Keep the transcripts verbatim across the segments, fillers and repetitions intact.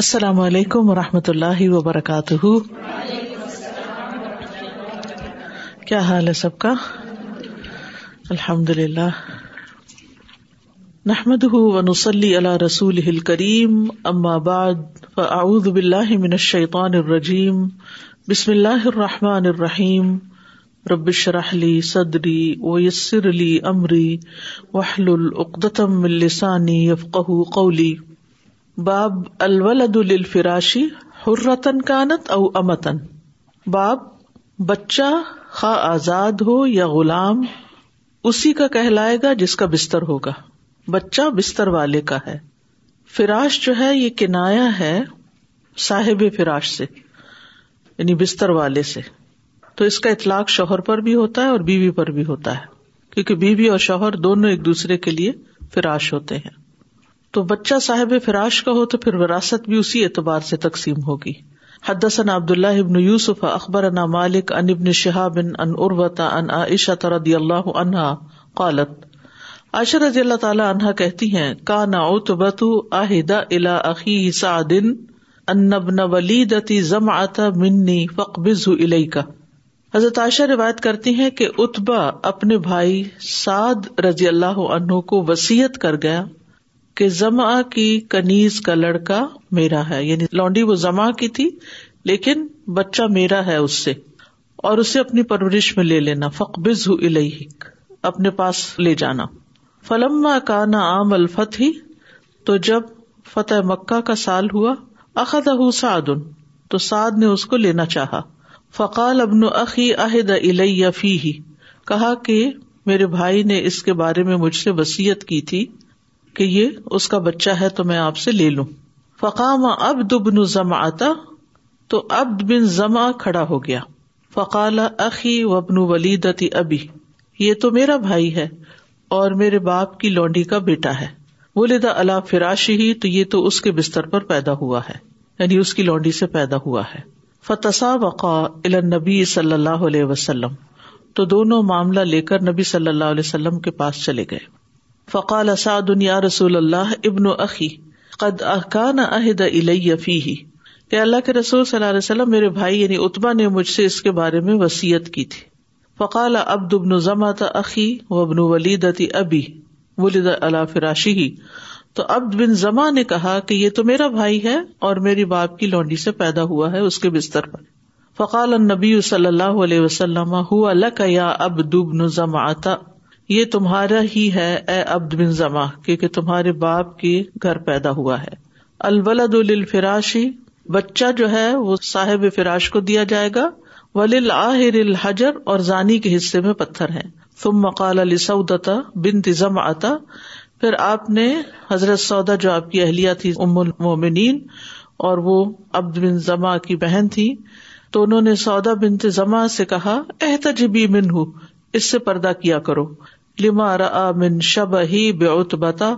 السلام علیکم ورحمۃ اللہ وبرکاتہ. کیا حال ہے سب کا؟ الحمدللہ. نحمده ونصلی علی رسوله الکریم. اما بعد فاعوذ باللہ من الشیطان الرجیم. بسم اللہ الرحمن الرحیم. رب اشرح لی صدری ویسر لی امری واحلل عقدۃ من لسانی یفقهوا قولی. باب الولد للفراشی حرتن کانت او امتن. باب بچہ خواہ آزاد ہو یا غلام اسی کا کہلائے گا جس کا بستر ہوگا. بچہ بستر والے کا ہے. فراش جو ہے یہ کنایا ہے صاحب فراش سے یعنی بستر والے سے. تو اس کا اطلاق شوہر پر بھی ہوتا ہے اور بیوی پر بھی ہوتا ہے کیونکہ بیوی اور شوہر دونوں ایک دوسرے کے لیے فراش ہوتے ہیں. تو بچہ صاحب فراش کا ہو تو پھر وراثت بھی اسی اعتبار سے تقسیم ہوگی. حدثنا عبداللہ ابن یوسف اخبرنا مالک عن ابن شہاب عن عروۃ عن عائشہ رضی اللہ عنہا قالت. عائشہ رضی اللہ تعالی عنہا کہتی ہیں کان عتبۃ عہد الی اخی سعد ان ابن ولیدتی زمعۃ منی فاقبضہ الیک. حضرت عائشہ روایت کرتی ہیں کہ عتبہ اپنے بھائی سعد رضی اللہ عنہ کو وصیت کر گیا کہ زمعہ کی کنیز کا لڑکا میرا ہے. یعنی لونڈی وہ زمعہ کی تھی لیکن بچہ میرا ہے اس سے اور اسے اپنی پرورش میں لے لینا. فاقبضہ الیک اپنے پاس لے جانا. فلما کان عام الفتح تو جب فتح مکہ کا سال ہوا اخذہ سعد تو سعد نے اس کو لینا چاہا. فقال ابن اخی عہد الی فیہ کہا کہ میرے بھائی نے اس کے بارے میں مجھ سے وصیت کی تھی کہ یہ اس کا بچہ ہے تو میں آپ سے لے لوں. فقام عبد بن زمعۃ تو عبد بن زمعہ کھڑا ہو گیا. فقال اخی وابن ولیدتی ابی یہ تو میرا بھائی ہے اور میرے باپ کی لونڈی کا بیٹا ہے. ولد علی فراشہ تو یہ تو اس کے بستر پر پیدا ہوا ہے یعنی اس کی لونڈی سے پیدا ہوا ہے. فتسابقا الی النبی صلی اللہ علیہ وسلم تو دونوں معاملہ لے کر نبی صلی اللہ علیہ وسلم کے پاس چلے گئے. فقال سعد یا رسول اللہ ابن اخی قد احکان عہد الی فیہ کہ اللہ کے رسول صلی اللہ علیہ وسلم میرے بھائی یعنی عتبہ نے مجھ سے اس کے بارے میں وصیت کی تھی. فقال عبد بن زمعۃ اخی وابن ولیدتی ابی ولد علی فراشہ تو عبد بن زمعہ نے کہا کہ یہ تو میرا بھائی ہے اور میری باپ کی لونڈی سے پیدا ہوا ہے اس کے بستر پر. فقال النبی صلی اللہ علیہ وسلم ہوا لک یا عبد بن زمعۃ یہ تمہارا ہی ہے اے عبد بن زمعہ کیونکہ تمہارے باپ کے گھر پیدا ہوا ہے. الولد للفراشی بچہ جو ہے وہ صاحب فراش کو دیا جائے گا. وللآخر الحجر اور زانی کے حصے میں پتھر ہیں. ثم قال لسودۃ بنت زمعۃ پھر آپ نے حضرت سودا جو آپ کی اہلیہ تھی ام المومنین اور وہ عبد بن زمعہ کی بہن تھی تو انہوں نے سودا بنت زمعہ سے کہا احتجبی منہ اس سے پردہ کیا کرو. لما رأى من شبهه بعتبہ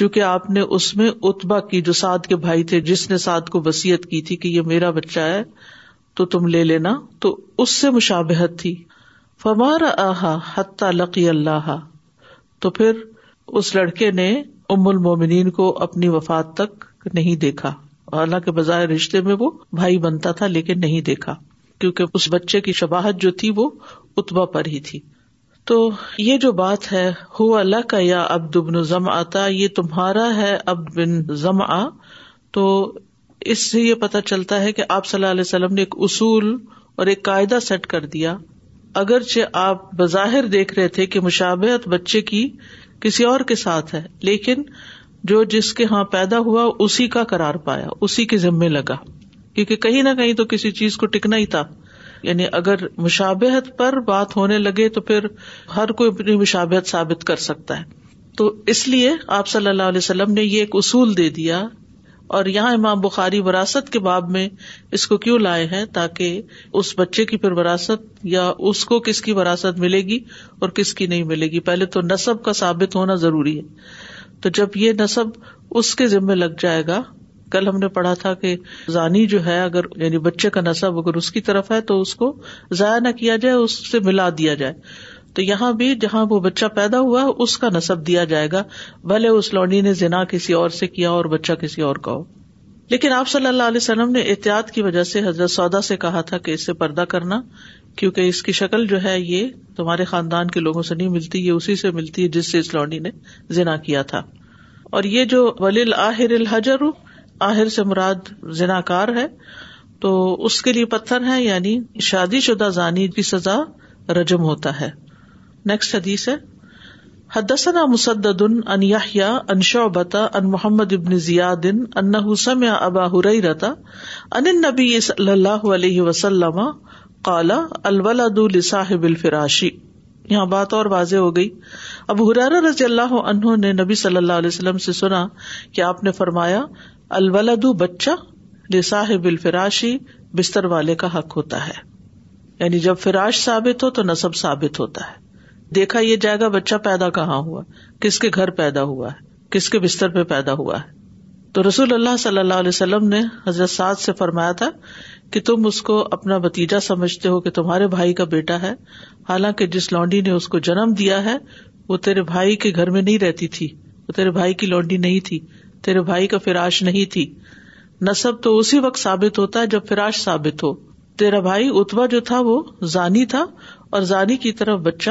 چونکہ آپ نے اس میں عتبہ کی جو سعد کے بھائی تھے جس نے سعد کو وصیت کی تھی کہ یہ میرا بچہ ہے تو تم لے لینا تو اس سے مشابہت تھی. فما رآها حتى لقي اللہ تو پھر اس لڑکے نے ام المومنین کو اپنی وفات تک نہیں دیکھا. حالانکہ بظاہر رشتے میں وہ بھائی بنتا تھا لیکن نہیں دیکھا کیونکہ اس بچے کی شباہت جو تھی وہ عتبہ پر ہی تھی. تو یہ جو بات ہے ہوا لک یا عبد بن زمعۃ یہ تمہارا ہے عبد بن زمعہ تو اس سے یہ پتہ چلتا ہے کہ آپ صلی اللہ علیہ وسلم نے ایک اصول اور ایک قاعدہ سیٹ کر دیا. اگرچہ آپ بظاہر دیکھ رہے تھے کہ مشابہت بچے کی کسی اور کے ساتھ ہے لیکن جو جس کے ہاں پیدا ہوا اسی کا قرار پایا اسی کے ذمے لگا کیونکہ کہیں نہ کہیں تو کسی چیز کو ٹکنا ہی تھا. یعنی اگر مشابہت پر بات ہونے لگے تو پھر ہر کوئی اپنی مشابہت ثابت کر سکتا ہے. تو اس لیے آپ صلی اللہ علیہ وسلم نے یہ ایک اصول دے دیا اور یہاں امام بخاری وراثت کے باب میں اس کو کیوں لائے ہیں تاکہ اس بچے کی پھر وراثت یا اس کو کس کی وراثت ملے گی اور کس کی نہیں ملے گی. پہلے تو نسب کا ثابت ہونا ضروری ہے تو جب یہ نسب اس کے ذمہ لگ جائے گا. کل ہم نے پڑھا تھا کہ زانی جو ہے اگر یعنی بچے کا نسب اگر اس کی طرف ہے تو اس کو ضائع نہ کیا جائے اس سے ملا دیا جائے. تو یہاں بھی جہاں وہ بچہ پیدا ہوا اس کا نسب دیا جائے گا بھلے اس لونڈی نے زنا کسی اور سے کیا اور بچہ کسی اور کا ہو. لیکن آپ صلی اللہ علیہ وسلم نے احتیاط کی وجہ سے حضرت سودا سے کہا تھا کہ اس سے پردہ کرنا، کیونکہ اس کی شکل جو ہے یہ تمہارے خاندان کے لوگوں سے نہیں ملتی، یہ اسی سے ملتی ہے جس سے اس لونڈی نے زنا کیا تھا. اور یہ جو ولیل آہر الحجر، آہر سے مراد زناکار ہے، تو اس کے لیے پتھر ہیں، یعنی شادی شدہ زانی کی سزا رجم ہوتا ہے. نیکسٹ حدیث ہے حدثنا مسدد عن یحیی عن شعبہ عن محمد بن زیاد انہ سمع ابا ہریرہ عن النبی صلی اللہ علیہ وسلم قال الولد لصاحب الفراش. یہاں بات اور واضح ہو گئی. ابو ہریرہ رضی اللہ عنہ نے نبی صلی اللہ علیہ وسلم سے سنا کہ آپ نے فرمایا الولد بچہ لصاحب الفراشی بستر والے کا حق ہوتا ہے، یعنی جب فراش ثابت ہو تو نصب ثابت ہوتا ہے. دیکھا یہ جائے گا بچہ پیدا کہاں ہوا، کس کے گھر پیدا ہوا ہے، کس کے بستر پہ پیدا ہوا ہے. تو رسول اللہ صلی اللہ علیہ وسلم نے حضرت سعد سے فرمایا تھا کہ تم اس کو اپنا بھتیجا سمجھتے ہو کہ تمہارے بھائی کا بیٹا ہے، حالانکہ جس لونڈی نے اس کو جنم دیا ہے وہ تیرے بھائی کے گھر میں نہیں رہتی تھی، وہ تیرے بھائی کی لونڈی نہیں تھی، تیرے بھائی کا فراش نہیں تھی. نصب تو اسی وقت ثابت ہوتا ہے جب فراش ثابت ہو. تیرا بھائی عتبہ جو تھا وہ زانی تھا، اور زانی کی طرف بچہ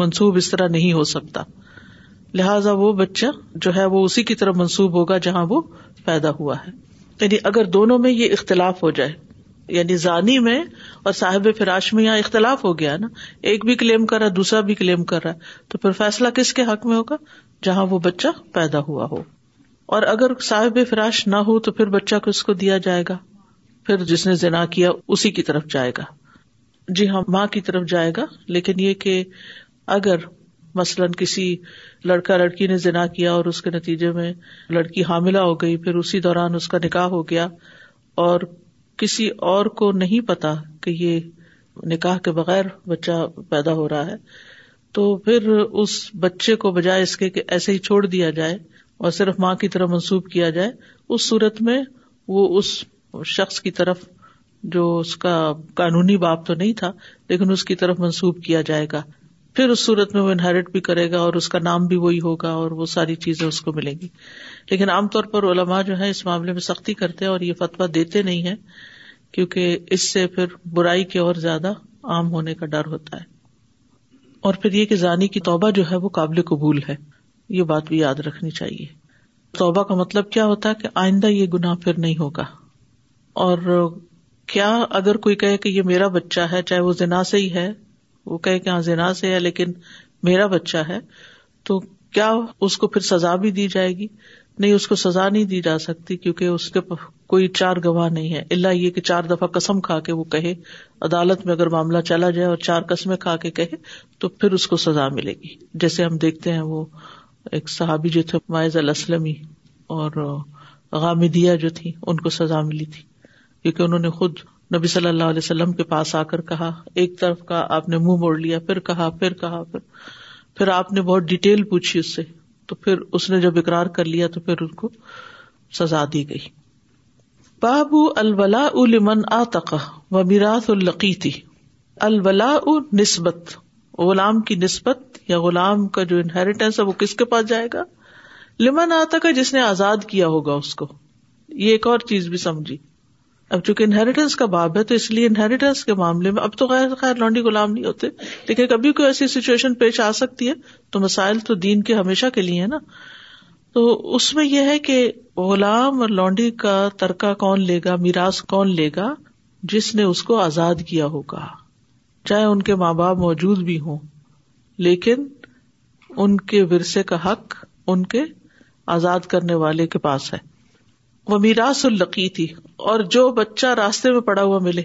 منسوب اس طرح نہیں ہو سکتا، لہٰذا وہ بچہ جو ہے وہ اسی کی طرف منسوب ہوگا جہاں وہ پیدا ہوا ہے. یعنی اگر دونوں میں یہ اختلاف ہو جائے، یعنی زانی میں اور صاحب فراش میں یہاں اختلاف ہو گیا نا، ایک بھی کلیم کر رہا دوسرا بھی کلیم کر رہا ہے، تو پھر فیصلہ کس کے حق میں ہوگا؟ جہاں وہ بچہ پیدا ہوا ہو. اور اگر صاحب فراش نہ ہو تو پھر بچہ کس کو دیا جائے گا؟ پھر جس نے زنا کیا اسی کی طرف جائے گا، جی ہاں ماں کی طرف جائے گا. لیکن یہ کہ اگر مثلاً کسی لڑکا لڑکی نے زنا کیا اور اس کے نتیجے میں لڑکی حاملہ ہو گئی، پھر اسی دوران اس کا نکاح ہو گیا اور کسی اور کو نہیں پتا کہ یہ نکاح کے بغیر بچہ پیدا ہو رہا ہے، تو پھر اس بچے کو بجائے اس کے کہ ایسے ہی چھوڑ دیا جائے اور صرف ماں کی طرف منسوب کیا جائے، اس صورت میں وہ اس شخص کی طرف جو اس کا قانونی باپ تو نہیں تھا لیکن اس کی طرف منسوب کیا جائے گا، پھر اس صورت میں وہ انہیرٹ بھی کرے گا اور اس کا نام بھی وہی ہوگا اور وہ ساری چیزیں اس کو ملیں گی. لیکن عام طور پر علماء جو ہیں اس معاملے میں سختی کرتے ہیں اور یہ فتویٰ دیتے نہیں ہیں، کیونکہ اس سے پھر برائی کے اور زیادہ عام ہونے کا ڈر ہوتا ہے. اور پھر یہ کہ زانی کی توبہ جو ہے وہ قابل قبول ہے، یہ بات بھی یاد رکھنی چاہیے. توبہ کا مطلب کیا ہوتا ہے؟ کہ آئندہ یہ گناہ پھر نہیں ہوگا. اور کیا اگر کوئی کہے کہ یہ میرا بچہ ہے، چاہے وہ زنا سے ہی ہے، وہ کہے کہ ہاں زنا سے ہے لیکن میرا بچہ ہے، تو کیا اس کو پھر سزا بھی دی جائے گی؟ نہیں، اس کو سزا نہیں دی جا سکتی، کیونکہ اس کے کوئی چار گواہ نہیں ہے، الا یہ کہ چار دفعہ قسم کھا کے وہ کہے، عدالت میں اگر معاملہ چلا جائے اور چار قسمیں کھا کے کہے تو پھر اس کو سزا ملے گی. جیسے ہم دیکھتے ہیں وہ ایک صحابی جو تھے معاذ الاسلمی اور غامدیہ جو تھی ان کو سزا ملی تھی، کیونکہ انہوں نے خود نبی صلی اللہ علیہ وسلم کے پاس آ کر کہا، ایک طرف کہا آپ نے منہ موڑ لیا، پھر کہا پھر کہا پھر پھر آپ نے بہت ڈیٹیل پوچھی اس سے، تو پھر اس نے جب اقرار کر لیا تو پھر ان کو سزا دی گئی. باب الولاء لمن آتق و میراث اللقیت. الولاء نسبت، غلام کی نسبت یا غلام کا جو انہیریٹنس ہے وہ کس کے پاس جائے گا؟ لمن آتق، جس نے آزاد کیا ہوگا اس کو. یہ ایک اور چیز بھی سمجھی. اب چونکہ انہیریٹنس کا باب ہے تو اس لیے انہیریٹنس کے معاملے میں اب تو غیر خیر لونڈی غلام نہیں ہوتے، لیکن کبھی کوئی ایسی سچویشن پیش آ سکتی ہے، تو مسائل تو دین کے ہمیشہ کے لیے ہیں نا. تو اس میں یہ ہے کہ غلام اور لونڈی کا ترکہ کون لے گا، میراث کون لے گا؟ جس نے اس کو آزاد کیا ہوگا، چاہے ان کے ماں باپ موجود بھی ہوں، لیکن ان کے ورثے کا حق ان کے آزاد کرنے والے کے پاس ہے. وہ میراث اللقیت، اور جو بچہ راستے میں پڑا ہوا ملے.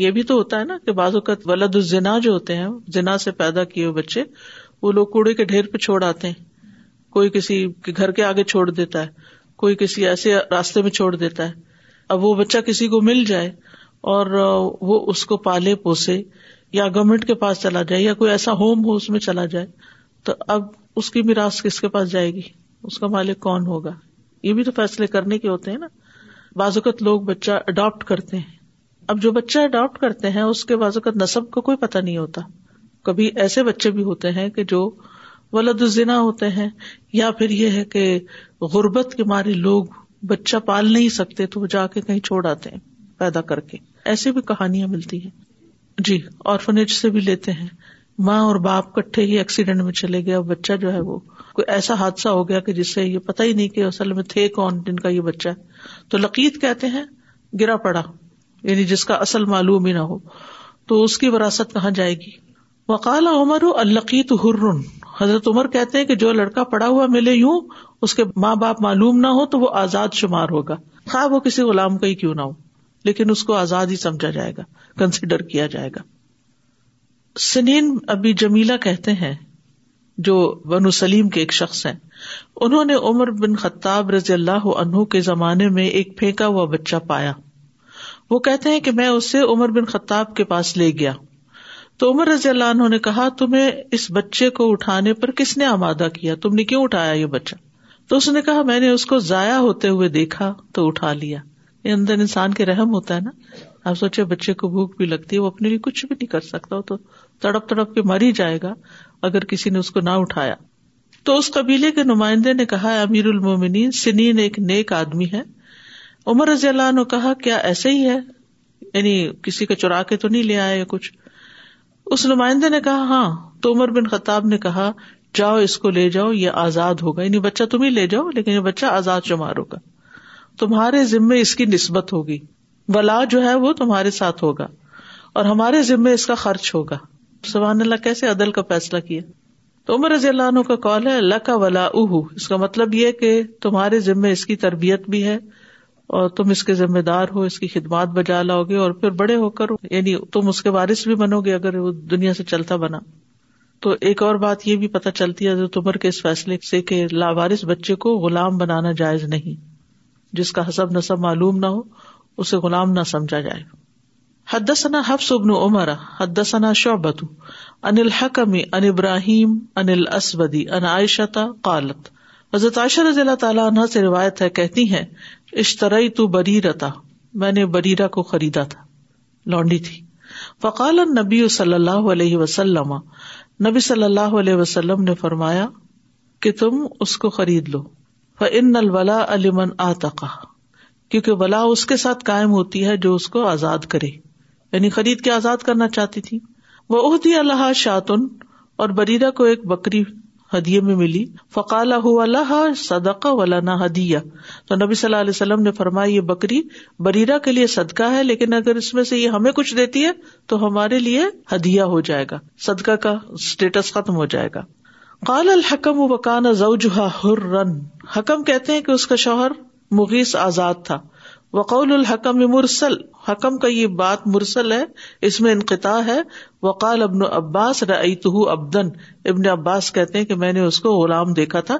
یہ بھی تو ہوتا ہے نا کہ بعض اوقات ولد الزنا جو ہوتے ہیں، زنا سے پیدا کیے ہوئے بچے، وہ لوگ کوڑے کے ڈھیر پہ چھوڑ آتے ہیں، کوئی کسی کے گھر کے آگے چھوڑ دیتا ہے، کوئی کسی ایسے راستے میں چھوڑ دیتا ہے. اب وہ بچہ کسی کو مل جائے اور وہ اس کو پالے پوسے، یا گورنمنٹ کے پاس چلا جائے یا کوئی ایسا ہوم ہو اس میں چلا جائے، تو اب اس کی میراث کس کے پاس جائے گی، اس کا مالک کون ہوگا؟ یہ بھی تو فیصلے کرنے کے ہوتے ہیں نا. بعض اوقات لوگ بچہ اڈاپٹ کرتے ہیں. اب جو بچہ اڈاپٹ کرتے ہیں اس کے بعض اوقات نسب کو کوئی پتہ نہیں ہوتا. کبھی ایسے بچے بھی ہوتے ہیں کہ جو ولد الزنا ہوتے ہیں، یا پھر یہ ہے کہ غربت کے مارے لوگ بچہ پال نہیں سکتے تو وہ جا کے کہیں چھوڑ آتے ہیں پیدا کر کے. ایسے بھی کہانیاں ملتی ہیں جی. آرفنیج سے بھی لیتے ہیں، ماں اور باپ کٹھے ہی ایکسیڈنٹ میں چلے گئے، بچہ جو ہے وہ کوئی ایسا حادثہ ہو گیا کہ جس سے یہ پتہ ہی نہیں کہ اصل میں تھے کون جن کا یہ بچہ ہے. تو لقیت کہتے ہیں گرا پڑا، یعنی جس کا اصل معلوم ہی نہ ہو، تو اس کی وراثت کہاں جائے گی. وقال عمر اللقیت حر، حضرت عمر کہتے ہیں کہ جو لڑکا پڑا ہوا ملے یوں، اس کے ماں باپ معلوم نہ ہو تو وہ آزاد شمار ہوگا، خواہ وہ کسی غلام کا ہی کیوں نہ ہو، لیکن اس کو آزاد ہی سمجھا جائے گا، کنسیڈر کیا جائے گا. سنین ابی جمیلہ کہتے ہیں، جو بنو سلیم کے ایک شخص ہیں، انہوں نے عمر بن خطاب رضی اللہ عنہ کے زمانے میں ایک پھینکا ہوا بچہ پایا. وہ کہتے ہیں کہ میں اسے عمر بن خطاب کے پاس لے گیا تو عمر رضی اللہ عنہ نے کہا، تمہیں اس بچے کو اٹھانے پر کس نے آمادہ کیا، تم نے کیوں اٹھایا یہ بچہ؟ تو اس نے کہا، میں نے اس کو ضائع ہوتے ہوئے دیکھا تو اٹھا لیا. یہ اندر انسان کے رحم ہوتا ہے نا. آپ سوچے بچے کو بھوک بھی لگتی ہے، وہ اپنے لیے کچھ بھی نہیں کر سکتا، وہ تو تڑپ تڑپ کے مر ہی جائے گا اگر کسی نے اس کو نہ اٹھایا. تو اس قبیلے کے نمائندے نے کہا، امیر المومنین، سنین ایک نیک آدمی ہے. عمر رضی اللہ عنہ کہا، کیا ایسے ہی ہے، یعنی کسی کا چرا کے تو نہیں لے آئے کچھ؟ اس نمائندے نے کہا ہاں. تو عمر بن خطاب نے کہا، جاؤ اس کو لے جاؤ، یہ آزاد ہوگا، یعنی بچہ تم ہی لے جاؤ لیکن یہ بچہ آزاد شمار ہوگا، تمہارے ذمے اس کی نسبت ہوگی، ولا جو ہے وہ تمہارے ساتھ ہوگا اور ہمارے ذمے اس کا خرچ ہوگا. سبحان اللہ، کیسے عدل کا فیصلہ کیا. تو عمر رضی اللہ عنہ کا قول ہے، لک ولاؤہ، اس کا مطلب یہ کہ تمہارے ذمے اس کی تربیت بھی ہے اور تم اس کے ذمہ دار ہو، اس کی خدمات بجا لاؤ گے اور پھر بڑے ہو کر یعنی تم اس کے وارث بھی بنو گے اگر وہ دنیا سے چلتا بنا. تو ایک اور بات یہ بھی پتہ چلتی ہے حضرت عمر کے اس فیصلے سے کہ لاوارث بچے کو غلام بنانا جائز نہیں، جس کا حسب نسب معلوم نہ ہو اسے غلام نہ سمجھا جائے. حدثنا حفص بن عمر حدثنا شعبۃ عن الحکم عن ابراہیم عن الاسود عن عائشہ قالت، حضرت عائشہ رضی اللہ تعالیٰ عنہ سے روایت ہے، کہتی ہیں، اشتریت بریرۃ، میں نے بریرہ کو خریدا تھا، لونڈی تھی. فقال النبی صلی اللہ علیہ وسلم، نبی صلی اللہ علیہ وسلم نے فرمایا کہ تم اس کو خرید لو. فإن الولاء لمن آتقہ، کیونکہ ولا اس کے ساتھ قائم ہوتی ہے جو اس کو آزاد کرے، یعنی خرید کے آزاد کرنا چاہتی تھی. وأهدی لها شاة، اور بریرہ کو ایک بکری ہدیے میں ملی. فقال هو لها صدقہ ولنا ہدیہ، تو نبی صلی اللہ علیہ وسلم نے فرمایا، یہ بکری بریرہ کے لیے صدقہ ہے، لیکن اگر اس میں سے یہ ہمیں کچھ دیتی ہے تو ہمارے لیے ہدیہ ہو جائے گا، صدقہ کا سٹیٹس ختم ہو جائے گا. قال الحکم وکان زوجها حرا، حکم کہتے ہیں کہ اس کا شوہر مغیث آزاد تھا. وقول الحکم مرسل، حکم کا یہ بات مرسل ہے، اس میں انقطاع ہے. وقال ابن عباس رأیتہ عبدا، ابن عباس کہتے ہیں کہ میں نے اس کو غلام دیکھا تھا.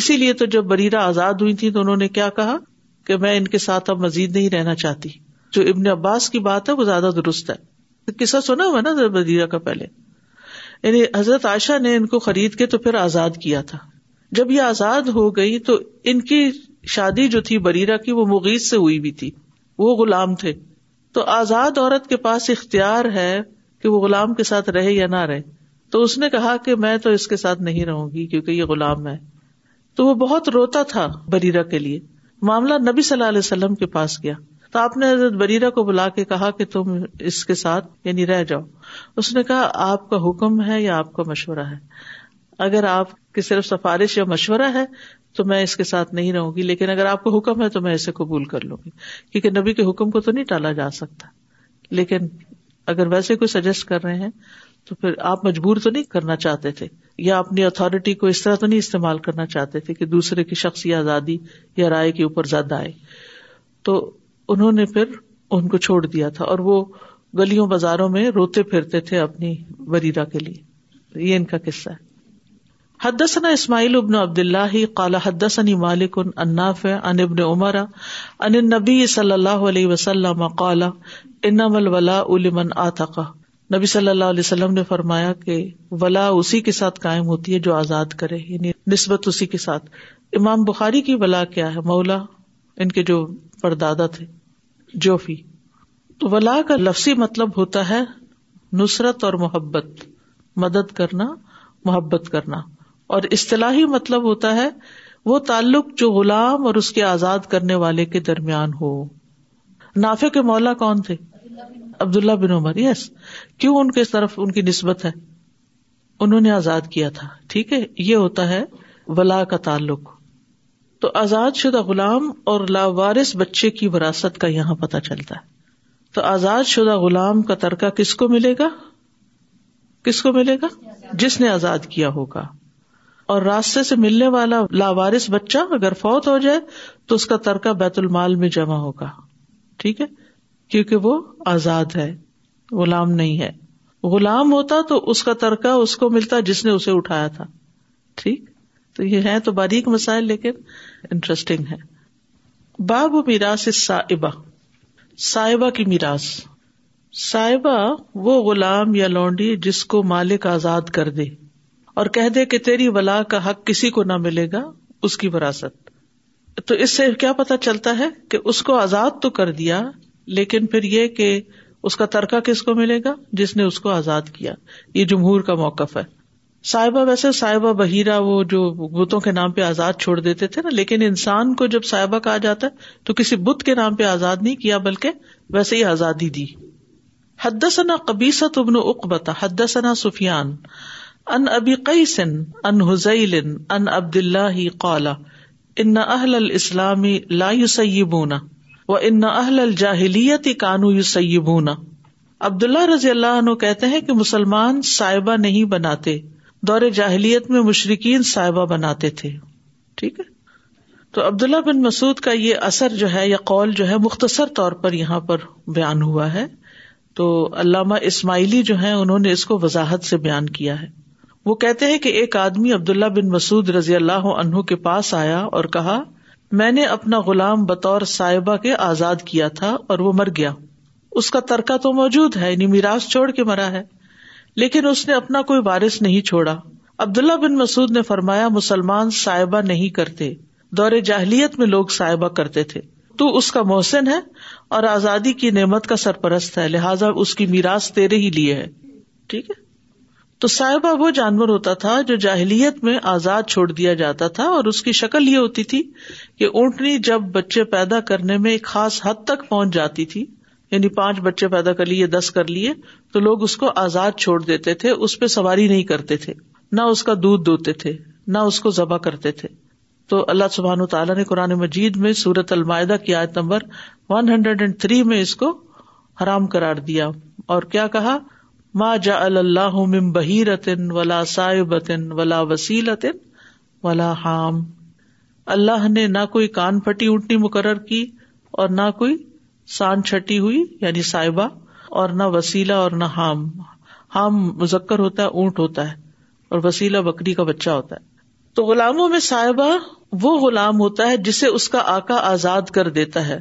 اسی لیے تو جب بریرہ آزاد ہوئی تھی تو انہوں نے کیا کہا کہ میں ان کے ساتھ اب مزید نہیں رہنا چاہتی. جو ابن عباس کی بات ہے وہ زیادہ درست ہے. قصہ سنا ہوا نا بریرہ کا پہلے، یعنی حضرت عائشہ نے ان کو خرید کے تو پھر آزاد کیا تھا. جب یہ آزاد ہو گئی تو ان کی شادی جو تھی بریرہ کی، وہ مغیث سے ہوئی بھی تھی، وہ غلام تھے. تو آزاد عورت کے پاس اختیار ہے کہ وہ غلام کے ساتھ رہے یا نہ رہے. تو اس نے کہا کہ میں تو اس کے ساتھ نہیں رہوں گی کیونکہ یہ غلام ہے. تو وہ بہت روتا تھا بریرہ کے لیے. معاملہ نبی صلی اللہ علیہ وسلم کے پاس گیا تو آپ نے حضرت بریرہ کو بلا کے کہا کہ تم اس کے ساتھ یعنی رہ جاؤ. اس نے کہا، آپ کا حکم ہے یا آپ کا مشورہ ہے؟ اگر آپ کی صرف سفارش یا مشورہ ہے تو میں اس کے ساتھ نہیں رہوں گی، لیکن اگر آپ کو حکم ہے تو میں اسے قبول کر لوں گی، کیونکہ نبی کے حکم کو تو نہیں ٹالا جا سکتا. لیکن اگر ویسے کوئی سجیسٹ کر رہے ہیں تو پھر آپ مجبور تو نہیں کرنا چاہتے تھے، یا اپنی اتھارٹی کو اس طرح تو نہیں استعمال کرنا چاہتے تھے کہ دوسرے کی شخصی آزادی یا رائے کے اوپر زد آئے. تو انہوں نے پھر ان کو چھوڑ دیا تھا اور وہ گلیوں بازاروں میں روتے پھرتے تھے اپنی بریرہ کے لیے. یہ ان کا قصہ ہے. حدثنا اسماعیل ابن عبد اللہ قال حدثنی مالک عن نافع عن ابن عمر عن النبی صلی اللہ علیہ وسلم قال انما الولاء لمن آتق، نبی صلی اللہ علیہ وسلم نے فرمایا کہ ولا اسی کے ساتھ قائم ہوتی ہے جو آزاد کرے، یعنی نسبت اسی کے ساتھ. امام بخاری کی ولا کیا ہے؟ مولا، ان کے جو پردادا تھے جوفی. تو ولا کا لفظی مطلب ہوتا ہے نصرت اور محبت، مدد کرنا، محبت کرنا، اور اصطلاحی مطلب ہوتا ہے وہ تعلق جو غلام اور اس کے آزاد کرنے والے کے درمیان ہو. نافع کے مولا کون تھے؟ عبداللہ بن عمر. یس کیوں ان کے طرف ان کی نسبت ہے؟ انہوں نے آزاد کیا تھا. ٹھیک ہے، یہ ہوتا ہے ولا کا تعلق. تو آزاد شدہ غلام اور لاوارث بچے کی وراثت کا یہاں پتہ چلتا ہے. تو آزاد شدہ غلام کا ترکہ کس کو ملے گا؟ کس کو ملے گا؟ جس نے آزاد کیا ہوگا. اور راستے سے ملنے والا لاوارث بچہ اگر فوت ہو جائے تو اس کا ترکہ بیت المال میں جمع ہوگا. ٹھیک ہے، کیونکہ وہ آزاد ہے، غلام نہیں ہے. غلام ہوتا تو اس کا ترکہ اس کو ملتا جس نے اسے اٹھایا تھا. ٹھیک، تو یہ ہے تو باریک مسائل لیکن انٹرسٹنگ ہے. باب میراث السائبہ، سائبہ کی میراث. سائبہ وہ غلام یا لونڈی جس کو مالک آزاد کر دے اور کہہ دے کہ تیری ولا کا حق کسی کو نہ ملے گا، اس کی وراثت. تو اس سے کیا پتہ چلتا ہے کہ اس کو آزاد تو کر دیا، لیکن پھر یہ کہ اس کا ترکہ کس کو ملے گا؟ جس نے اس کو آزاد کیا. یہ جمہور کا موقف ہے. سائبہ ویسے سائبہ بحیرہ، وہ جو بتوں کے نام پہ آزاد چھوڑ دیتے تھے نا، لیکن انسان کو جب سائبہ کہا جاتا ہے تو کسی بت کے نام پہ آزاد نہیں کیا، بلکہ ویسے ہی آزادی دی. حدثنا قبیصۃ بن عقبہ حدثنا سفیان ان ابی قیس ان حذیل ان عبد اللہ قال ان اہل الاسلام لا یسیبون وان اہل الجاہلیت کانوا یسیبون. عبداللہ رضی اللہ عنہ کہتے ہیں کہ مسلمان سائبہ نہیں بناتے، دور جاہلیت میں مشرکین سائبہ بناتے تھے. ٹھیک ہے، تو عبداللہ بن مسعود کا یہ اثر جو ہے یا قول جو ہے مختصر طور پر یہاں پر بیان ہوا ہے. تو علامہ اسماعیلی جو ہیں انہوں نے اس کو وضاحت سے بیان کیا ہے. وہ کہتے ہیں کہ ایک آدمی عبداللہ بن مسعود رضی اللہ عنہ کے پاس آیا اور کہا میں نے اپنا غلام بطور سائبہ کے آزاد کیا تھا اور وہ مر گیا. اس کا ترکہ تو موجود ہے، یعنی میراث چھوڑ کے مرا ہے، لیکن اس نے اپنا کوئی وارث نہیں چھوڑا. عبداللہ بن مسعود نے فرمایا مسلمان سائبہ نہیں کرتے، دور جاہلیت میں لوگ سائبہ کرتے تھے. تو اس کا محسن ہے اور آزادی کی نعمت کا سرپرست ہے، لہٰذا اس کی میراث تیرے ہی لیے ہے. ٹھیک ہے، تو سائبہ وہ جانور ہوتا تھا جو جاہلیت میں آزاد چھوڑ دیا جاتا تھا، اور اس کی شکل یہ ہوتی تھی کہ اونٹنی جب بچے پیدا کرنے میں ایک خاص حد تک پہنچ جاتی تھی، یعنی پانچ بچے پیدا کر لیے، دس کر لیے، تو لوگ اس کو آزاد چھوڑ دیتے تھے، اس پہ سواری نہیں کرتے تھے، نہ اس کا دودھ دوتے تھے، نہ اس کو ذبح کرتے تھے. تو اللہ سبحانہ وتعالیٰ نے قرآن مجید میں سورۃ المائدہ کی آیت نمبر ایک سو تین میں اس کو حرام قرار دیا، اور کیا کہا؟ ما جعل اللہ من بحیرۃ ولا صائبۃ ولا وسیلۃ ولا حام. اللہ نے نہ کوئی کان پھٹی اونٹنی مقرر کی اور نہ کوئی سان چھٹی ہوئی یعنی سائبہ، اور نہ وسیلہ اور نہ حام. حام مذکر ہوتا ہے، اونٹ ہوتا ہے، اور وسیلہ بکری کا بچہ ہوتا ہے. تو غلاموں میں سائبہ وہ غلام ہوتا ہے جسے اس کا آقا آزاد کر دیتا ہے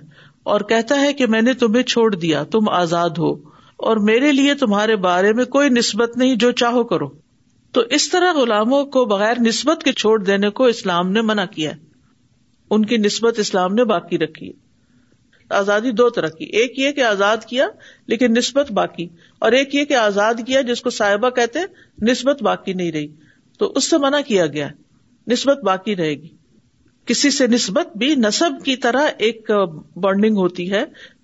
اور کہتا ہے کہ میں نے تمہیں چھوڑ دیا، تم آزاد ہو، اور میرے لیے تمہارے بارے میں کوئی نسبت نہیں، جو چاہو کرو. تو اس طرح غلاموں کو بغیر نسبت کے چھوڑ دینے کو اسلام نے منع کیا ہے، ان کی نسبت اسلام نے باقی رکھی ہے. آزادی دو طرح کی، ایک یہ کہ آزاد کیا لیکن نسبت باقی، اور ایک یہ کہ آزاد کیا جس کو سائبہ کہتے ہیں، نسبت باقی نہیں رہی، تو اس سے منع کیا گیا. نسبت باقی رہے گی، کسی سے نسبت بھی نسب کی طرح ایک بانڈنگ ہوتی ہے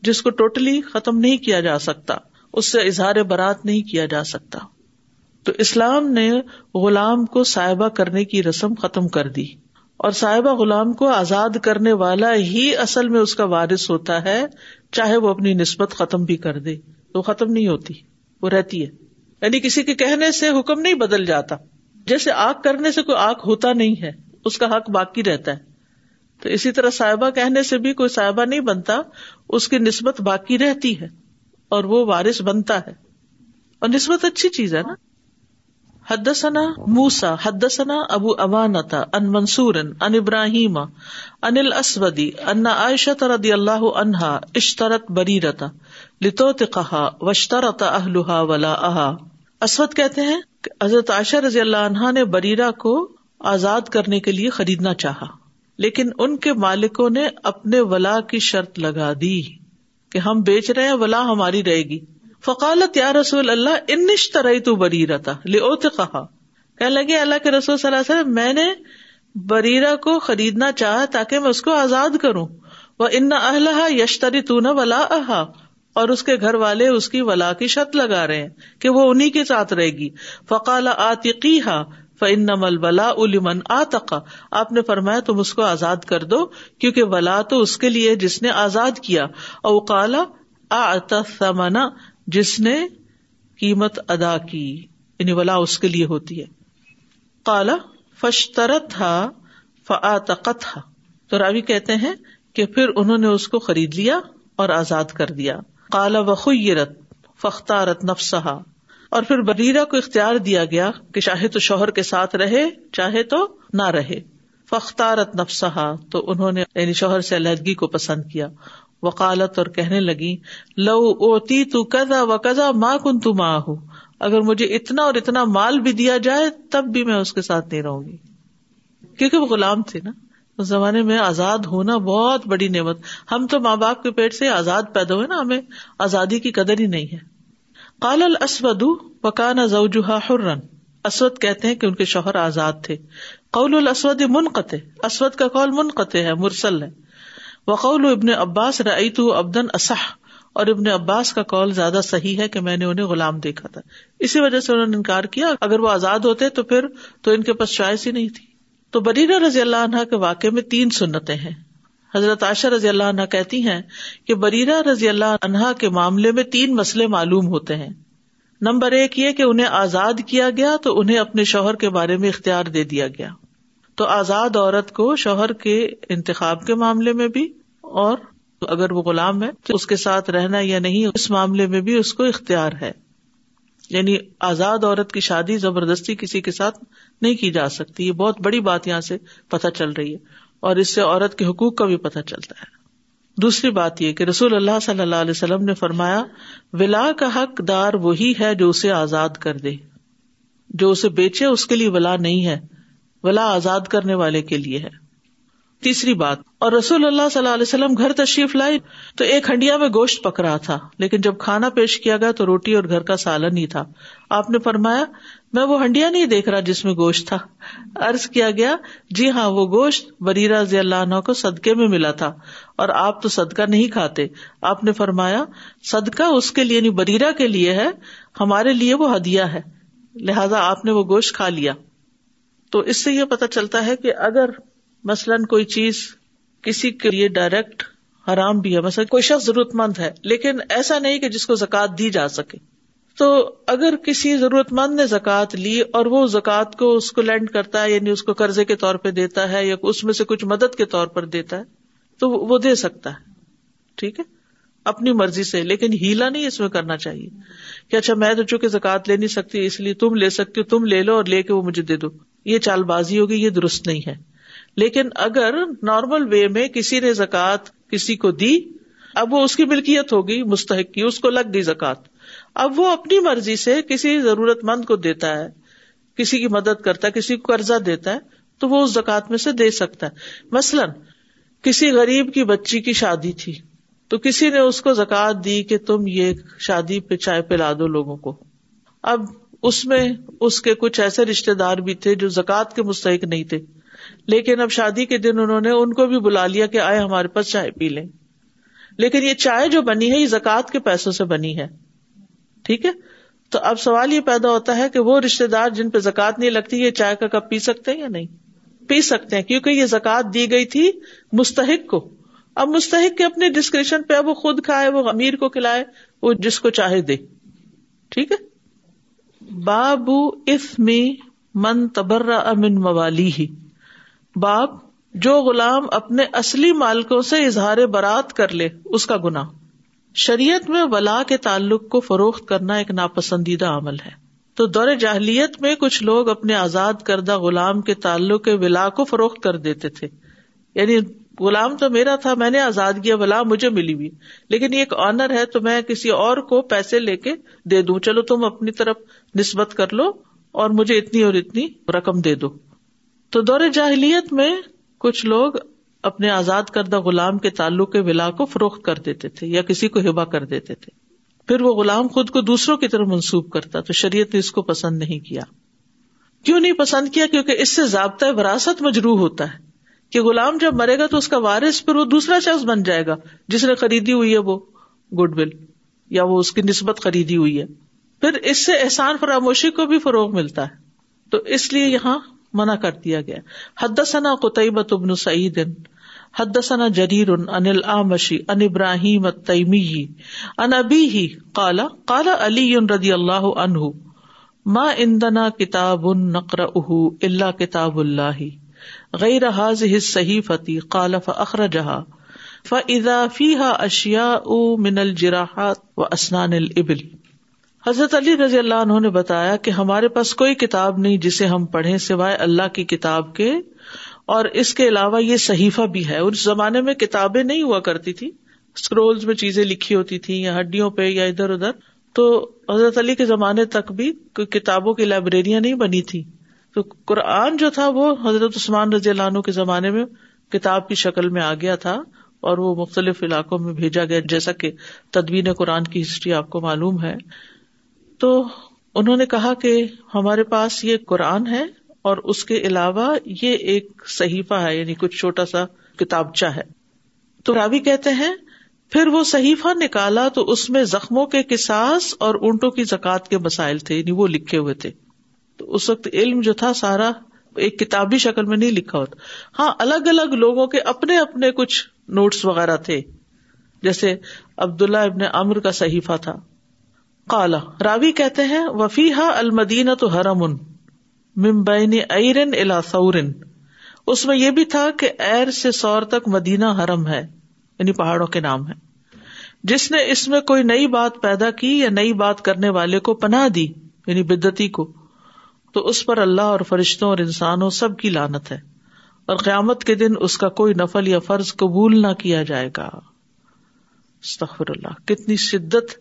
جس کو ٹوٹلی ختم نہیں کیا جا سکتا، اس سے اظہار برات نہیں کیا جا سکتا. تو اسلام نے غلام کو سائبہ کرنے کی رسم ختم کر دی، اور سائبہ غلام کو آزاد کرنے والا ہی اصل میں اس کا وارث ہوتا ہے، چاہے وہ اپنی نسبت ختم بھی کر دے، تو ختم نہیں ہوتی، وہ رہتی ہے. یعنی کسی کے کہنے سے حکم نہیں بدل جاتا، جیسے آگ کرنے سے کوئی آگ ہوتا نہیں ہے، اس کا حق باقی رہتا ہے. تو اسی طرح سائبہ کہنے سے بھی کوئی سائبہ نہیں بنتا، اس کی نسبت باقی رہتی ہے اور وہ وارث بنتا ہے، اور نسبت اچھی چیز ہے نا. حدثنا موسى حدثنا ابو عوانة عن منصور عن ابراہیم عن الاسود ان عائشة رضی اللہ عنہا اشترت بریرۃ لتعتقها واشترط اہلها ولاءها. اسود کہتے ہیں کہ حضرت عائشہ رضی اللہ عنہا نے بریرہ کو آزاد کرنے کے لیے خریدنا چاہا، لیکن ان کے مالکوں نے اپنے ولا کی شرط لگا دی کہ ہم بیچ رہے ہیں، ولا ہماری رہے گی. فقالت یا رسول اللہ ان اشتریت بریرۃ لأعتقها. کہنے لگے اللہ کے رسول صلی اللہ علیہ وسلم، میں نے بریرہ کو خریدنا چاہا تاکہ میں اس کو آزاد کروں. وَإِنَّ أَهْلَهَا يَشْتَرِطُونَ وَلَاءَهَا, اور اس کے گھر والے اس کی ولا کی شرط لگا رہے ہیں کہ وہ انہی کے ساتھ رہے گی. فَقَالَ آتِقِيهَا فَإِنَّمَا الْوَلَاءُ لِمَنْ آتَقَ, آپ نے فرمایا تم اس کو آزاد کر دو کیونکہ ولا تو اس کے لیے جس نے آزاد کیا. او قال اعطى الثمن, جس نے قیمت ادا کی, یعنی ولا اس کے لیے ہوتی ہے. قال فاشترتها فآتقتها, تو راوی کہتے ہیں کہ پھر انہوں نے اس کو خرید لیا اور آزاد کر دیا. قال وخيرت فاختارت نفسها, اور پھر بریرہ کو اختیار دیا گیا کہ چاہے تو شوہر کے ساتھ رہے چاہے تو نہ رہے. فاختارت نفسها, تو انہوں نے یعنی شوہر سے علیحدگی کو پسند کیا. وقالت, اور کہنے لگی لو اوتیت کذا وکذا ما كنت معه, اگر مجھے اتنا اور اتنا مال بھی دیا جائے تب بھی میں اس کے ساتھ نہیں رہوں گی, کیونکہ وہ غلام تھے نا. اس زمانے میں آزاد ہونا بہت بڑی نعمت, ہم تو ماں باپ کے پیٹ سے آزاد پیدا ہوئے نا, ہمیں آزادی کی قدر ہی نہیں ہے. قال الاسود وكان زوجها حرا, اسود کہتے ہیں کہ ان کے شوہر آزاد تھے. قول الاسود منقطع, اسود کا قول منقطع ہے, مرسل ہے. وقول ابن عباس رأیتہ عبدا اصح, اور ابن عباس کا قول زیادہ صحیح ہے کہ میں نے انہیں غلام دیکھا تھا. اسی وجہ سے انہوں نے انکار کیا, اگر وہ آزاد ہوتے تو پھر تو ان کے پاس چوائس ہی نہیں تھی. تو بریرہ رضی اللہ عنہ کے واقعے میں تین سنتیں ہیں. حضرت عائشہ رضی اللہ عنہ کہتی ہیں کہ بریرہ رضی اللہ عنہ کے معاملے میں تین مسئلے معلوم ہوتے ہیں. نمبر ایک یہ کہ انہیں آزاد کیا گیا تو انہیں اپنے شوہر کے بارے میں اختیار دے دیا گیا, تو آزاد عورت کو شوہر کے انتخاب کے معاملے میں بھی, اور اگر وہ غلام ہے تو اس کے ساتھ رہنا یا نہیں اس معاملے میں بھی اس کو اختیار ہے. یعنی آزاد عورت کی شادی زبردستی کسی کے ساتھ نہیں کی جا سکتی. یہ بہت بڑی بات یہاں سے پتہ چل رہی ہے, اور اس سے عورت کے حقوق کا بھی پتہ چلتا ہے. دوسری بات یہ کہ رسول اللہ صلی اللہ علیہ وسلم نے فرمایا ولا کا حق دار وہی ہے جو اسے آزاد کر دے, جو اسے بیچے اس کے لیے ولا نہیں ہے, ولا آزاد کرنے والے کے لیے ہے. تیسری بات, اور رسول اللہ صلی اللہ علیہ وسلم گھر تشریف لائے تو ایک ہنڈیا میں گوشت پک رہا تھا, لیکن جب کھانا پیش کیا گیا تو روٹی اور گھر کا سالن ہی تھا. آپ نے فرمایا میں وہ ہنڈیا نہیں دیکھ رہا جس میں گوشت تھا. عرض کیا گیا جی ہاں, وہ گوشت بریرہ رضی اللہ عنہ کو صدقے میں ملا تھا اور آپ تو صدقہ نہیں کھاتے. آپ نے فرمایا صدقہ اس کے لیے نہیں بریرہ کے لیے ہے, ہمارے لیے وہ ہدیہ ہے, لہٰذا آپ نے وہ گوشت کھا لیا. تو اس سے یہ پتہ چلتا ہے کہ اگر مثلاً کوئی چیز کسی کے لیے ڈائریکٹ حرام بھی ہے, مثلاً کوئی شخص ضرورت مند ہے لیکن ایسا نہیں کہ جس کو زکوٰۃ دی جا سکے, تو اگر کسی ضرورت مند نے زکوٰۃ لی اور وہ زکوٰۃ کو اس کو لینڈ کرتا ہے, یعنی اس کو قرضے کے طور پہ دیتا ہے یا اس میں سے کچھ مدد کے طور پر دیتا ہے, تو وہ دے سکتا ہے, ٹھیک ہے, اپنی مرضی سے. لیکن ہیلا نہیں اس میں کرنا چاہیے کہ اچھا میں تو چونکہ زکوٰۃ لے نہیں سکتی اس لیے تم لے سکتے ہو, تم لے لو اور لے کے وہ مجھے دے دو. یہ چال بازی ہوگی, یہ درست نہیں ہے. لیکن اگر نارمل وے میں کسی نے زکوٰۃ کسی کو دی, اب وہ اس کی ملکیت ہوگی, مستحق کی, اس کو لگ دی زکوٰۃ, اب وہ اپنی مرضی سے کسی ضرورت مند کو دیتا ہے, کسی کی مدد کرتا ہے, کسی کو قرضہ دیتا ہے, تو وہ اس زکوٰۃ میں سے دے سکتا ہے. مثلا کسی غریب کی بچی کی شادی تھی تو کسی نے اس کو زکوٰۃ دی کہ تم یہ شادی پہ چائے پلا دو لوگوں کو. اب اس میں اس کے کچھ ایسے رشتے دار بھی تھے جو زکوٰۃ کے مستحق نہیں تھے, لیکن اب شادی کے دن انہوں نے ان کو بھی بلا لیا کہ آئے ہمارے پاس چائے پی لیں. لیکن یہ چائے جو بنی ہے یہ زکوٰۃ کے پیسوں سے بنی ہے, ٹھیک ہے. تو اب سوال یہ پیدا ہوتا ہے کہ وہ رشتے دار جن پہ زکوٰۃ نہیں لگتی یہ چائے کا کپ پی سکتے ہیں یا نہیں پی سکتے ہیں, کیونکہ یہ زکوٰۃ دی گئی تھی مستحق کو. اب مستحق کے اپنے ڈسکریشن پہ, اب وہ خود کھائے, وہ امیر کو کھلائے, وہ جس کو چاہے دے, ٹھیک ہے. بابو اثم من تبرأ من موالیہ, باب جو غلام اپنے اصلی مالکوں سے اظہار برات کر لے اس کا گناہ. شریعت میں ولا کے تعلق کو فروخت کرنا ایک ناپسندیدہ عمل ہے. تو دور جاہلیت میں کچھ لوگ اپنے آزاد کردہ غلام کے تعلق ولا کو فروخت کر دیتے تھے, یعنی غلام تو میرا تھا, میں نے آزاد کیا, ولا مجھے ملی ہوئی, لیکن یہ ایک آنر ہے تو میں کسی اور کو پیسے لے کے دے دوں, چلو تم اپنی طرف نسبت کر لو اور مجھے اتنی اور اتنی رقم دے دو. تو دور جاہلیت میں کچھ لوگ اپنے آزاد کردہ غلام کے تعلق ولا کو فروخت کر دیتے تھے یا کسی کو ہبہ کر دیتے تھے, پھر وہ غلام خود کو دوسروں کی طرف منسوب کرتا, تو شریعت نے اس کو پسند نہیں کیا. کیوں نہیں پسند کیا؟ کیونکہ اس سے ضابطۂ وراثت مجروح ہوتا ہے کہ غلام جب مرے گا تو اس کا وارث پھر وہ دوسرا شخص بن جائے گا جس نے خریدی ہوئی ہے وہ گڈ ول یا وہ اس کی نسبت خریدی ہوئی ہے. پھر اس سے احسان فراموشی کو بھی فروغ ملتا ہے، تو اس لیے یہاں منع کر دیا گیا. حدثنا قتیبۃ بن سعید حدثنا جریر عن الاعمش عن ابراہیم التیمی عن ابیہ قال قال علی رضی اللہ عنہ ما عندنا کتاب نقرأہ الا کتاب اللہ غیر ھذہ الصحیفۃ قال فاخرجھا فاذا فیھا اشیاء من الجراحات واسنان الابل. حضرت علی رضی اللہ عنہ نے بتایا کہ ہمارے پاس کوئی کتاب نہیں جسے ہم پڑھیں سوائے اللہ کی کتاب کے، اور اس کے علاوہ یہ صحیفہ بھی ہے. اس زمانے میں کتابیں نہیں ہوا کرتی تھی، سکرولز میں چیزیں لکھی ہوتی تھی یا ہڈیوں پہ یا ادھر ادھر. تو حضرت علی کے زمانے تک بھی کوئی کتابوں کی لائبریریاں نہیں بنی تھی، تو قرآن جو تھا وہ حضرت عثمان رضی اللہ عنہ کے زمانے میں کتاب کی شکل میں آ گیا تھا اور وہ مختلف علاقوں میں بھیجا گیا، جیسا کہ تدوین قرآن کی ہسٹری آپ کو معلوم ہے. تو انہوں نے کہا کہ ہمارے پاس یہ قرآن ہے اور اس کے علاوہ یہ ایک صحیفہ ہے، یعنی کچھ چھوٹا سا کتابچہ ہے. تو راوی کہتے ہیں پھر وہ صحیفہ نکالا تو اس میں زخموں کے قصاص اور اونٹوں کی زکوٰۃ کے مسائل تھے، یعنی وہ لکھے ہوئے تھے. تو اس وقت علم جو تھا سارا ایک کتابی شکل میں نہیں لکھا ہوتا، ہاں الگ الگ لوگوں کے اپنے اپنے کچھ نوٹس وغیرہ تھے، جیسے عبداللہ ابن عمر کا صحیفہ تھا. قال راوی کہتے ہیں وفیہا المدینۃ حرم من بین عیر الی ثور، اس میں یہ بھی تھا کہ عیر سے ثور تک مدینہ حرم ہے، یعنی پہاڑوں کے نام ہے. جس نے اس میں کوئی نئی بات پیدا کی یا نئی بات کرنے والے کو پناہ دی، یعنی بدعتی کو، تو اس پر اللہ اور فرشتوں اور انسانوں سب کی لعنت ہے، اور قیامت کے دن اس کا کوئی نفل یا فرض قبول نہ کیا جائے گا. استغفر اللہ، کتنی شدت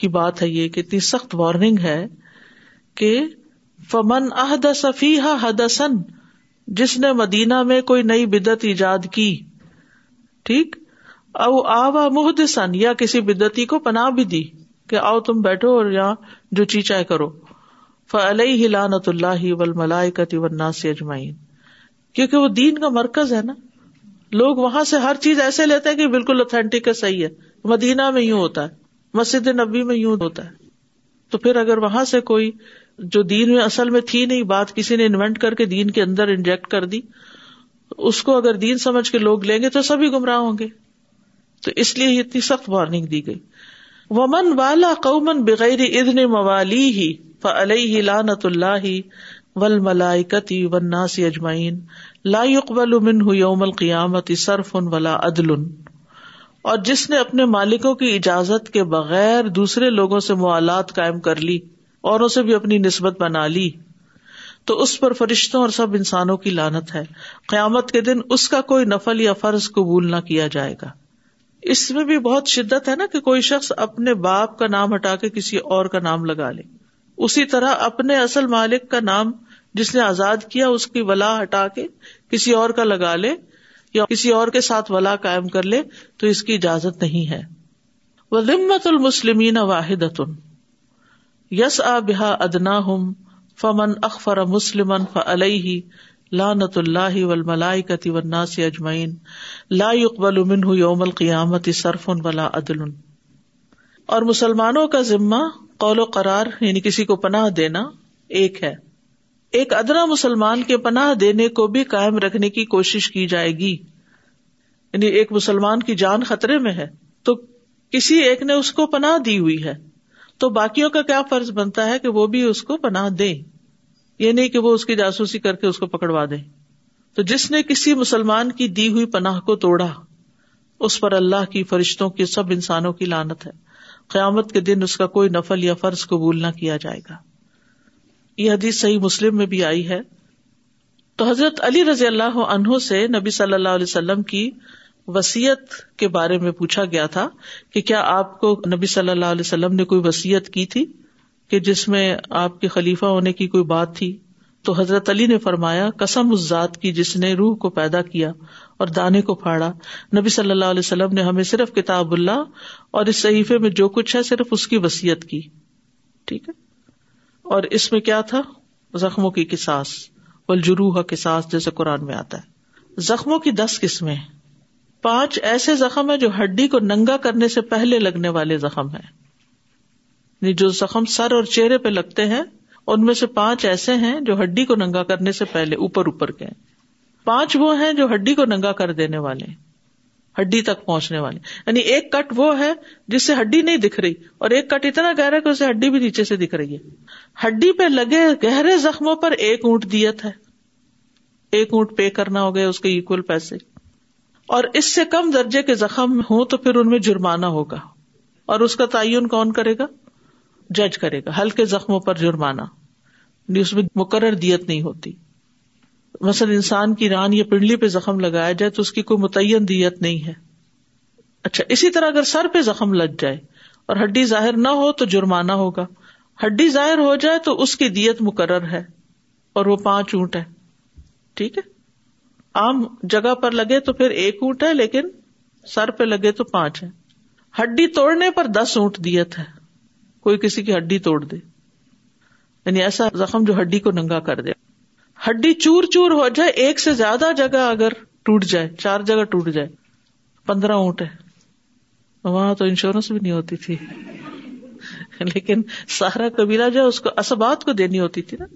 کی بات ہے یہ، کتنی سخت وارننگ ہے کہ فمن احدث فیہا حدثا، جس نے مدینہ میں کوئی نئی بدعت ایجاد کی، ٹھیک، او آوا محدثا، یا کسی بدعتی کو پناہ بھی دی کہ آؤ تم بیٹھو اور یہاں جو چی چائے کرو، فعلیہ لعنۃ اللہ والملائکۃ والناس اجمعین، کیونکہ وہ دین کا مرکز ہے نا، لوگ وہاں سے ہر چیز ایسے لیتے ہیں کہ بالکل اتھینٹک ہے، صحیح ہے. مدینہ میں یوں ہوتا ہے، مسجد نبی میں یوں ہوتا ہے. تو پھر اگر وہاں سے کوئی جو دین میں اصل میں تھی نہیں بات کسی نے انوینٹ کر کے دین کے اندر انجیکٹ کر دی، اس کو اگر دین سمجھ کے لوگ لیں گے تو سبھی گمراہ ہوں گے. تو اس لیے اتنی سخت وارننگ دی گئی. ومن والا قوما بغیر اذن موالیہ فعلیہ لعنۃ اللہ والملائکۃ والناس اجمعین لا یقبل منہ یوم القیامۃ صرف ولا عدل، اور جس نے اپنے مالکوں کی اجازت کے بغیر دوسرے لوگوں سے موالات قائم کر لی، اوروں سے بھی اپنی نسبت بنا لی، تو اس پر فرشتوں اور سب انسانوں کی لعنت ہے، قیامت کے دن اس کا کوئی نفل یا فرض قبول نہ کیا جائے گا. اس میں بھی بہت شدت ہے نا کہ کوئی شخص اپنے باپ کا نام ہٹا کے کسی اور کا نام لگا لے، اسی طرح اپنے اصل مالک کا نام جس نے آزاد کیا اس کی ولا ہٹا کے کسی اور کا لگا لے یا کسی اور کے ساتھ ولا قائم کر لے، تو اس کی اجازت نہیں ہے. وذمۃ المسلمین واحدۃ یسعی بہا ادناہم فمن اخفر مسلما فعلیہ لعنۃ اللہ والملائکۃ والناس اجمعین لا یقبل منہ یوم القیامۃ صرف ولا عدل. اور مسلمانوں کا ذمہ قول و قرار، یعنی کسی کو پناہ دینا ایک ہے، ایک ادنا مسلمان کے پناہ دینے کو بھی قائم رکھنے کی کوشش کی جائے گی، یعنی ایک مسلمان کی جان خطرے میں ہے تو کسی ایک نے اس کو پناہ دی ہوئی ہے، تو باقیوں کا کیا فرض بنتا ہے کہ وہ بھی اس کو پناہ دیں، یہ نہیں کہ وہ اس کی جاسوسی کر کے اس کو پکڑوا دیں. تو جس نے کسی مسلمان کی دی ہوئی پناہ کو توڑا، اس پر اللہ کی، فرشتوں کی، سب انسانوں کی لعنت ہے، قیامت کے دن اس کا کوئی نفل یا فرض قبول نہ کیا جائے گا. یہ حدیث صحیح مسلم میں بھی آئی ہے. تو حضرت علی رضی اللہ عنہ سے نبی صلی اللہ علیہ وسلم کی وصیت کے بارے میں پوچھا گیا تھا کہ کیا آپ کو نبی صلی اللہ علیہ وسلم نے کوئی وصیت کی تھی کہ جس میں آپ کے خلیفہ ہونے کی کوئی بات تھی؟ تو حضرت علی نے فرمایا قسم اس ذات کی جس نے روح کو پیدا کیا اور دانے کو پھاڑا، نبی صلی اللہ علیہ وسلم نے ہمیں صرف کتاب اللہ اور اس صحیفے میں جو کچھ ہے صرف اس کی وصیت کی. ٹھیک ہے، اور اس میں کیا تھا؟ زخموں کی قصاص، والجروح قصاص، جیسے قرآن میں آتا ہے۔ زخموں کی دس قسمیں، پانچ ایسے زخم ہیں جو ہڈی کو ننگا کرنے سے پہلے لگنے والے زخم ہیں، جو زخم سر اور چہرے پہ لگتے ہیں ان میں سے پانچ ایسے ہیں جو ہڈی کو ننگا کرنے سے پہلے اوپر اوپر کے ہیں۔ پانچ وہ ہیں جو ہڈی کو ننگا کر دینے والے، ہڈی تک پہنچنے والے، یعنی ایک کٹ وہ ہے جس سے ہڈی نہیں دکھ رہی، اور ایک کٹ اتنا گہرا کہ اسے ہڈی بھی نیچے سے دکھ رہی ہے۔ ہڈی پہ لگے گہرے زخموں پر ایک اونٹ دیت ہے، ایک اونٹ پے کرنا ہو گیا، اس کے ایکول پیسے، اور اس سے کم درجے کے زخم ہوں تو پھر ان میں جرمانہ ہوگا، اور اس کا تعین کون کرے گا؟ جج کرے گا۔ ہلکے زخموں پر جرمانہ، اس میں مقرر دیت نہیں ہوتی۔ مثلا انسان کی ران یا پنڈلی پہ زخم لگایا جائے تو اس کی کوئی متعین دیت نہیں ہے۔ اچھا، اسی طرح اگر سر پہ زخم لگ جائے اور ہڈی ظاہر نہ ہو تو جرمانہ ہوگا، ہڈی ظاہر ہو جائے تو اس کی دیت مقرر ہے، اور وہ پانچ اونٹ ہے۔ ٹھیک ہے، عام جگہ پر لگے تو پھر ایک اونٹ ہے، لیکن سر پہ لگے تو پانچ ہے۔ ہڈی توڑنے پر دس اونٹ دیت ہے، کوئی کسی کی ہڈی توڑ دے، یعنی ایسا زخم جو ہڈی کو ننگا کر دے۔ ہڈی چور چور ہو جائے، ایک سے زیادہ جگہ اگر ٹوٹ جائے، چار جگہ ٹوٹ جائے، پندرہ اونٹ ہے۔ وہاں تو انشورنس بھی نہیں ہوتی تھی، لیکن سارا قبیلہ جو اس کو اسبات کو دینی ہوتی تھی نا۔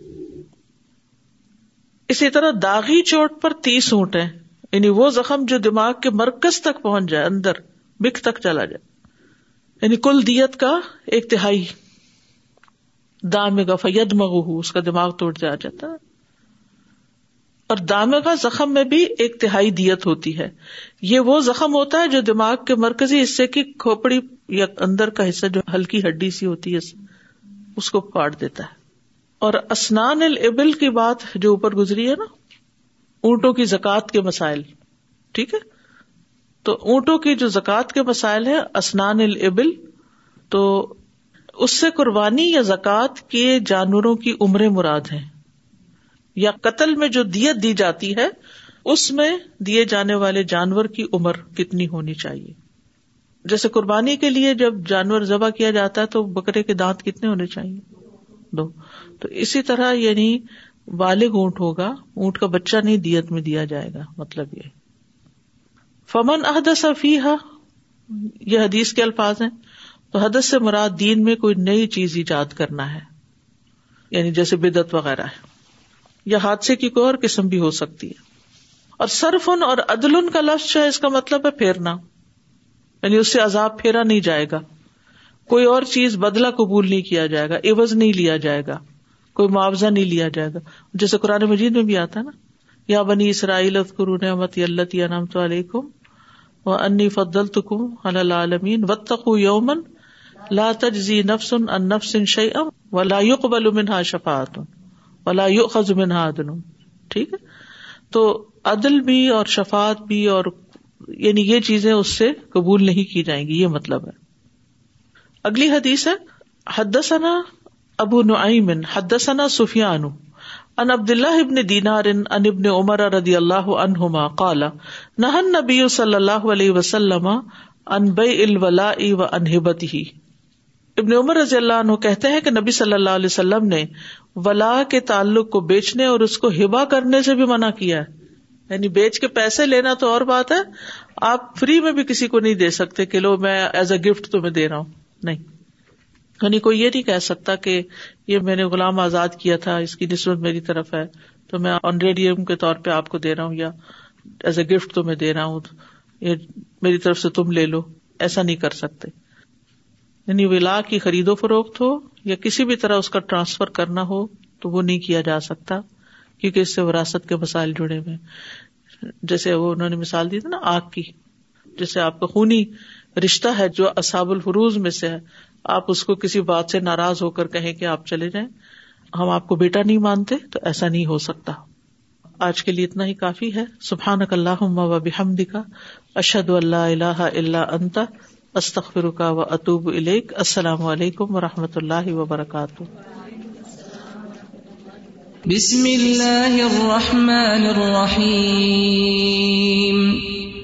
اسی طرح داغی چوٹ پر تیس اونٹ ہیں، یعنی وہ زخم جو دماغ کے مرکز تک پہنچ جائے، اندر بک تک چلا جائے، یعنی کل دیت کا ایک تہائی۔ دامغہ فیدمغہ، اس کا دماغ ٹوٹ جا جاتا ہے، اور دامغہ زخم میں بھی ایک تہائی دیت ہوتی ہے۔ یہ وہ زخم ہوتا ہے جو دماغ کے مرکزی حصے کی کھوپڑی یا اندر کا حصہ جو ہلکی ہڈی سی ہوتی ہے اس کو پاڑ دیتا ہے۔ اور اسنان الابل کی بات جو اوپر گزری ہے نا، اونٹوں کی زکوٰۃ کے مسائل، ٹھیک ہے، تو اونٹوں کی جو زکوٰۃ کے مسائل ہیں اسنان الابل، تو اس سے قربانی یا زکوٰۃ کے جانوروں کی عمریں مراد ہیں، یا قتل میں جو دیت دی جاتی ہے اس میں دیے جانے والے جانور کی عمر کتنی ہونی چاہیے۔ جیسے قربانی کے لیے جب جانور ذبح کیا جاتا ہے تو بکرے کے دانت کتنے ہونے چاہیے؟ دو۔ تو اسی طرح یعنی بالغ اونٹ ہوگا، اونٹ کا بچہ نہیں دیت میں دیا جائے گا، مطلب یہ۔ فمن احدث فیہا، یہ حدیث کے الفاظ ہیں، تو حدث سے مراد دین میں کوئی نئی چیز ایجاد کرنا ہے، یعنی جیسے بدعت وغیرہ ہے، یا حادثے کی کوئی اور قسم بھی ہو سکتی ہے۔ اور صرفن اور عدلن کا لفظ ہے، اس کا مطلب ہے پھیرنا، یعنی اس سے عذاب پھیرا نہیں جائے گا، کوئی اور چیز بدلہ قبول نہیں کیا جائے گا، عوض نہیں لیا جائے گا، کوئی معاوضہ نہیں لیا جائے گا، جیسے قرآن مجید میں بھی آتا ہے نا، یا بنی اسرائیل اذکروا نعمتی التی انعمت علیکم وانی فضلتکم علی العالمین واتقوا یوما لا تجزی نفس عن نفس شیئا ولا یقبل منہا شفاعۃ وَلَا يُؤْخَذُ مِنْهَا عَدْلٌ۔ ٹھیک ہے، تو عدل بھی اور شفاعت بھی، اور یعنی یہ چیزیں اس سے قبول نہیں کی جائیں گی، یہ مطلب ہے۔ اگلی حدیث ہے، حدثنا ابو نعیم حدثنا سفیان عن عبد الله بن دینار عن ابن عمر رضی اللہ عنہما قال نہى النبی صلی اللہ علیہ وسلم عن بیع الولاء وعن هبته۔ ابن عمر رضی اللہ عنہ کہتے ہیں کہ نبی صلی اللہ علیہ وسلم نے ولا کے تعلق کو بیچنے اور اس کو ہبہ کرنے سے بھی منع کیا ہے، یعنی بیچ کے پیسے لینا تو اور بات ہے، آپ فری میں بھی کسی کو نہیں دے سکتے کہ لو میں ایز اے گفٹ تمہیں دے رہا ہوں، نہیں، یعنی کوئی یہ نہیں کہہ سکتا کہ یہ میں نے غلام آزاد کیا تھا، اس کی نسبت میری طرف ہے تو میں آنریڈیم کے طور پہ آپ کو دے رہا ہوں، یا ایز اے گفٹ تمہیں دے رہا ہوں، یہ میری طرف سے تم لے لو، ایسا نہیں کر سکتے۔ یعنی ولا کی خرید و فروخت ہو یا کسی بھی طرح اس کا ٹرانسفر کرنا ہو تو وہ نہیں کیا جا سکتا، کیونکہ اس سے وراثت کے مسائل جڑے ہوئے ہیں۔ جیسے وہ انہوں نے مثال دی تھی نا آگ کی، جیسے آپ کا خونی رشتہ ہے جو اصحاب الفروز میں سے ہے، آپ اس کو کسی بات سے ناراض ہو کر کہیں کہ آپ چلے جائیں، ہم آپ کو بیٹا نہیں مانتے، تو ایسا نہیں ہو سکتا۔ آج کے لیے اتنا ہی کافی ہے۔ سبحانک اللہم و بحمدک، اشہد ان لا الہ الا انت، استغفرک و اتوب الیک۔ السلام علیکم ورحمۃ اللہ وبرکاتہ۔ بسم اللہ الرحمن الرحیم،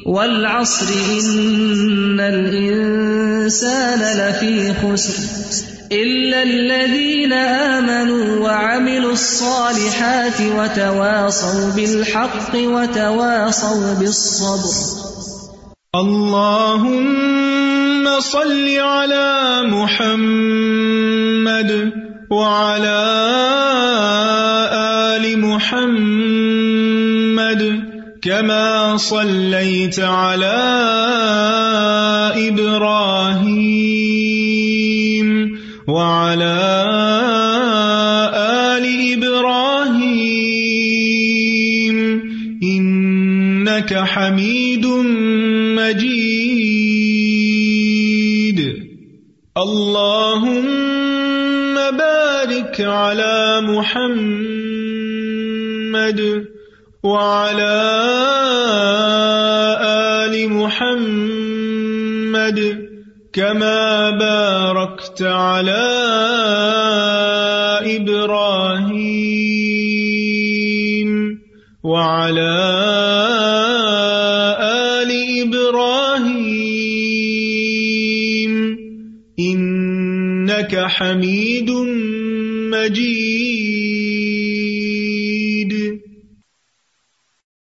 والعصر ان الانسان لفی خسر إلا الذين آمنوا وعملوا الصالحات وتواصوا بالحق وتواصوا بالصبر. اللهم صل على محمد وعلى آل محمد كما صليت على إبراهيم وعلى آل إبراهيم إنك حميد مجيد. اللهم بارك على محمد وعلى آل محمد كما باركت على إبراهيم وعلى حميد مجيد.